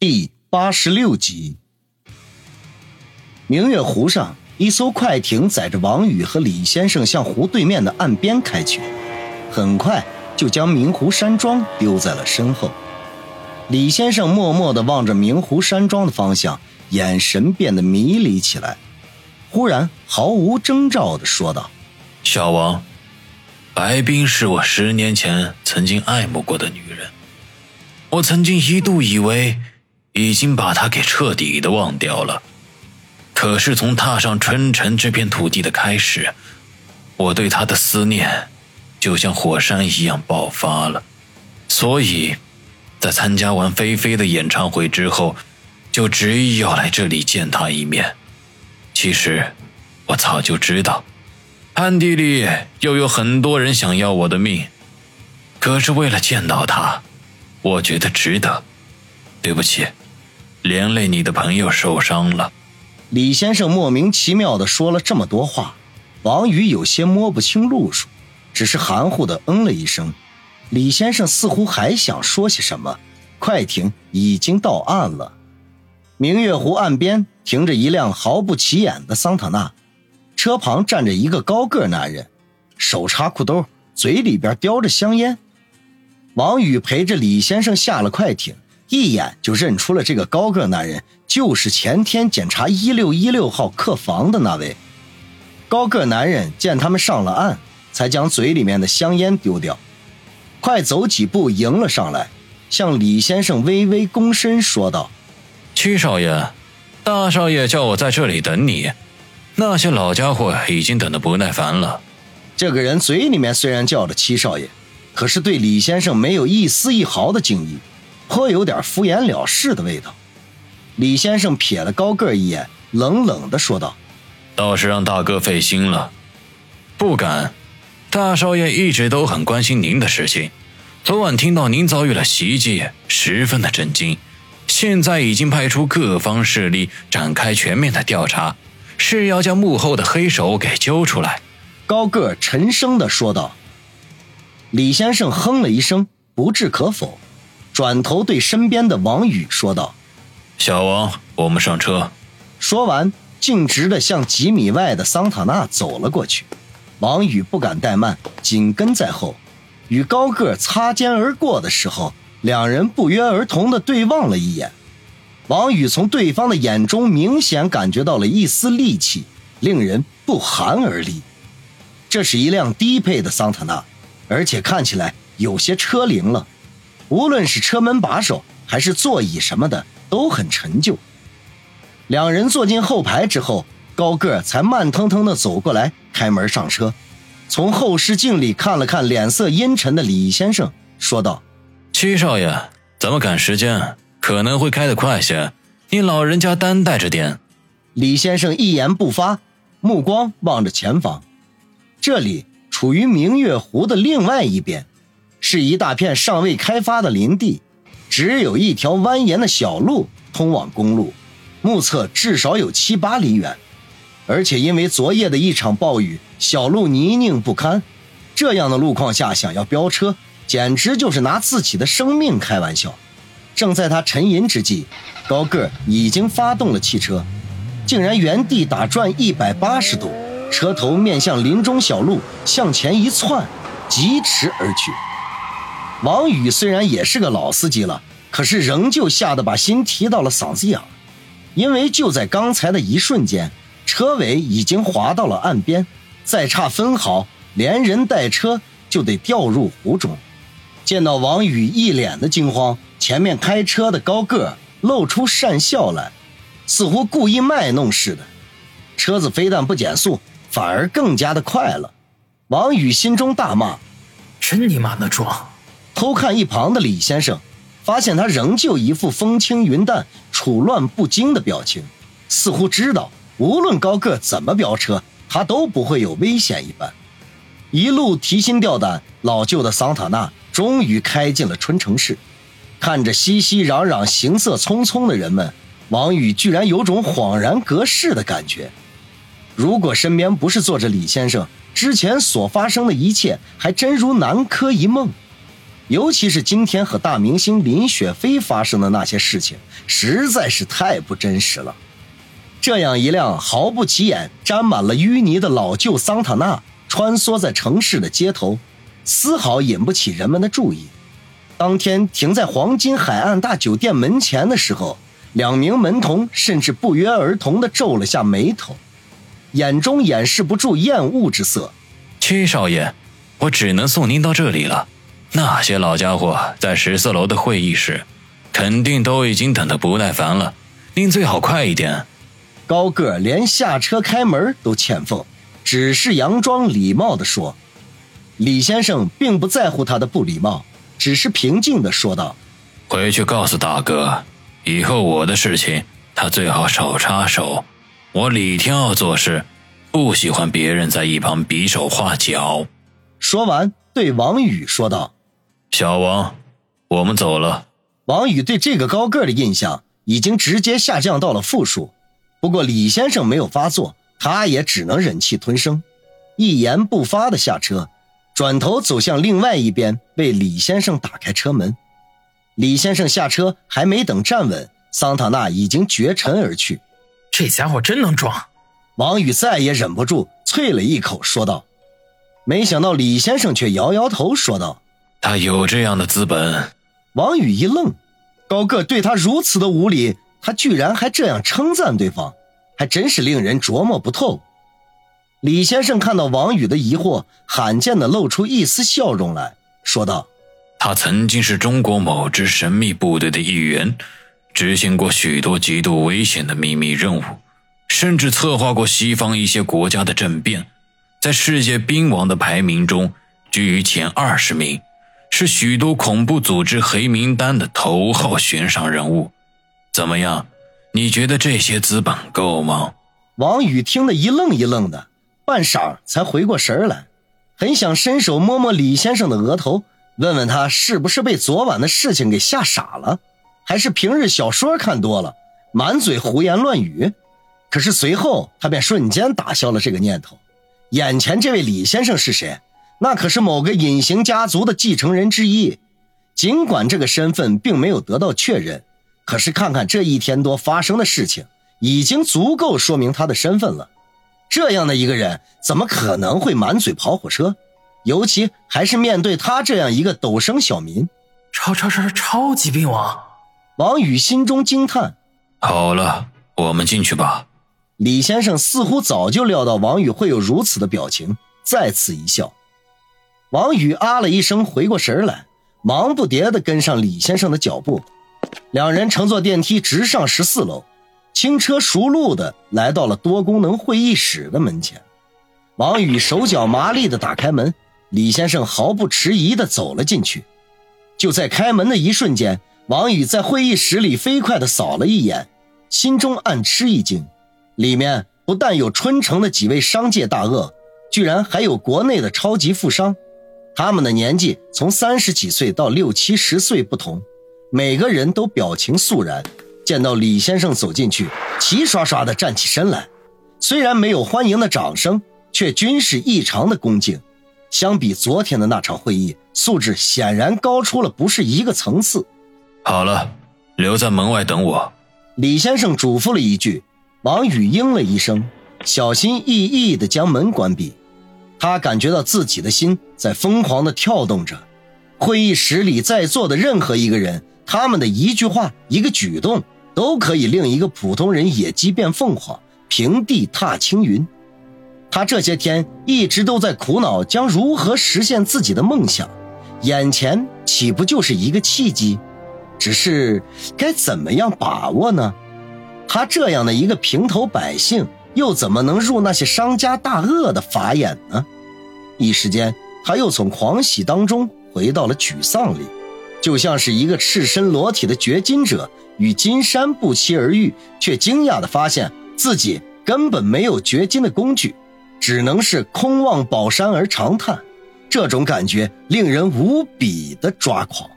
第86集。明月湖上，一艘快艇载着王宇和李先生向湖对面的岸边开去，很快就将明湖山庄丢在了身后。李先生默默地望着明湖山庄的方向，眼神变得迷离起来，忽然毫无征兆地说道：小王，白冰是我10年前曾经爱慕过的女人，我曾经一度以为已经把他给彻底的忘掉了，可是从踏上春城这片土地的开始，我对他的思念就像火山一样爆发了。所以在参加完菲菲的演唱会之后，就执意要来这里见他一面。其实我早就知道暗地里又有很多人想要我的命，可是为了见到他，我觉得值得。对不起，连累你的朋友受伤了。李先生莫名其妙地说了这么多话，王宇有些摸不清路数，只是含糊地嗯了一声。李先生似乎还想说些什么，快艇已经到岸了。明月湖岸边停着一辆毫不起眼的桑塔纳，车旁站着一个高个男人，手插裤兜，嘴里边叼着香烟。王宇陪着李先生下了快艇，一眼就认出了这个高个男人，就是前天检查1616号客房的那位。高个男人见他们上了岸，才将嘴里面的香烟丢掉，快走几步迎了上来，向李先生微微躬身说道：七少爷，大少爷叫我在这里等你，那些老家伙已经等得不耐烦了。这个人嘴里面虽然叫着七少爷，可是对李先生没有一丝一毫的敬意，颇有点敷衍了事的味道。李先生瞥了高个一眼，冷冷地说道：倒是让大哥费心了。不敢，大少爷一直都很关心您的事情，昨晚听到您遭遇了袭击，十分的震惊，现在已经派出各方势力展开全面的调查，是要将幕后的黑手给揪出来。高个沉声地说道。李先生哼了一声，不置可否，转头对身边的王宇说道：小王，我们上车。说完径直地向几米外的桑塔纳走了过去，王宇不敢怠慢，紧跟在后。与高个擦肩而过的时候，两人不约而同地对望了一眼，王宇从对方的眼中明显感觉到了一丝戾气，令人不寒而栗。这是一辆低配的桑塔纳，而且看起来有些车龄了，无论是车门把手还是座椅什么的都很陈旧。两人坐进后排之后，高个才慢腾腾地走过来，开门上车，从后视镜里看了看脸色阴沉的李先生，说道：七少爷，咱们赶时间，可能会开得快些，你老人家担待着点。李先生一言不发，目光望着前方。这里处于明月湖的另外一边，是一大片尚未开发的林地，只有一条蜿蜒的小路通往公路，目测至少有7-8里远。而且因为昨夜的一场暴雨，小路泥泞不堪，这样的路况下想要飙车，简直就是拿自己的生命开玩笑。正在他沉吟之际，高个已经发动了汽车，竟然原地打转180度，车头面向林中小路向前一窜，疾驰而去。王宇虽然也是个老司机了，可是仍旧吓得把心提到了嗓子眼，因为就在刚才的一瞬间，车尾已经滑到了岸边，再差分毫，连人带车就得掉入湖中。见到王宇一脸的惊慌，前面开车的高个露出讪笑来，似乎故意卖弄似的。车子非但不减速，反而更加的快了。王宇心中大骂：真你妈的装！偷看一旁的李先生，发现他仍旧一副风轻云淡处乱不惊的表情，似乎知道无论高个怎么飙车，他都不会有危险一般。一路提心吊胆，老旧的桑塔纳终于开进了春城市。看着熙熙攘攘行色匆匆的人们，王宇居然有种恍然隔世的感觉。如果身边不是坐着李先生，之前所发生的一切还真如南柯一梦。尤其是今天和大明星林雪飞发生的那些事情，实在是太不真实了。这样一辆毫不起眼、沾满了淤泥的老旧桑塔纳穿梭在城市的街头，丝毫引不起人们的注意。当天停在黄金海岸大酒店门前的时候，两名门童甚至不约而同地皱了下眉头，眼中掩饰不住厌恶之色。戚少爷，我只能送您到这里了。那些老家伙在14楼的会议室，肯定都已经等得不耐烦了，您最好快一点。高个连下车开门都欠奉，只是佯装礼貌地说。李先生并不在乎他的不礼貌，只是平静地说道：回去告诉大哥，以后我的事情他最好少插手。我李天傲做事不喜欢别人在一旁比手画脚。说完对王宇说道：小王，我们走了。王宇对这个高个的印象已经直接下降到了负数，不过李先生没有发作，他也只能忍气吞声，一言不发地下车，转头走向另外一边，为李先生打开车门。李先生下车还没等站稳，桑塔纳已经绝尘而去。这家伙真能装。王宇再也忍不住啐了一口说道。没想到李先生却摇摇头说道：他有这样的资本。王宇一愣，高个对他如此的无礼，他居然还这样称赞对方，还真是令人琢磨不透。李先生看到王宇的疑惑，罕见地露出一丝笑容来说道：他曾经是中国某支神秘部队的一员，执行过许多极度危险的秘密任务，甚至策划过西方一些国家的政变，在世界兵王的排名中居于前20名，是许多恐怖组织黑名单的头号悬赏人物。怎么样，你觉得这些资本够吗？王宇听得一愣一愣的，半晌才回过神来，很想伸手摸摸李先生的额头，问问他是不是被昨晚的事情给吓傻了，还是平日小说看多了，满嘴胡言乱语。可是随后他便瞬间打消了这个念头。眼前这位李先生是谁？那可是某个隐形家族的继承人之一。尽管这个身份并没有得到确认，可是看看这1天多发生的事情，已经足够说明他的身份了。这样的一个人怎么可能会满嘴跑火车？尤其还是面对他这样一个陡生小民。超级病王。王宇心中惊叹。好了，我们进去吧。李先生似乎早就料到王宇会有如此的表情，再次一笑。王宇啊了一声回过神来，忙不迭地跟上李先生的脚步。两人乘坐电梯直上14楼，轻车熟路地来到了多功能会议室的门前。王宇手脚麻利地打开门，李先生毫不迟疑地走了进去。就在开门的一瞬间，王宇在会议室里飞快地扫了一眼，心中暗吃一惊。里面不但有春城的几位商界大鳄，居然还有国内的超级富商。他们的年纪从30几岁到60、70岁不同，每个人都表情肃然，见到李先生走进去，齐刷刷地站起身来。虽然没有欢迎的掌声，却均是异常的恭敬。相比昨天的那场会议，素质显然高出了不是一个层次。好了，留在门外等我。李先生嘱咐了一句，王宇应了一声，小心翼翼地将门关闭。他感觉到自己的心在疯狂地跳动着。会议室里在座的任何一个人，他们的一句话、一个举动，都可以令一个普通人野鸡变凤凰，平地踏青云。他这些天一直都在苦恼将如何实现自己的梦想，眼前岂不就是一个契机？只是该怎么样把握呢？他这样的一个平头百姓，又怎么能入那些商家大鳄的法眼呢？一时间他又从狂喜当中回到了沮丧里，就像是一个赤身裸体的掘金者与金山不期而遇，却惊讶地发现自己根本没有掘金的工具，只能是空望宝山而长叹。这种感觉令人无比的抓狂。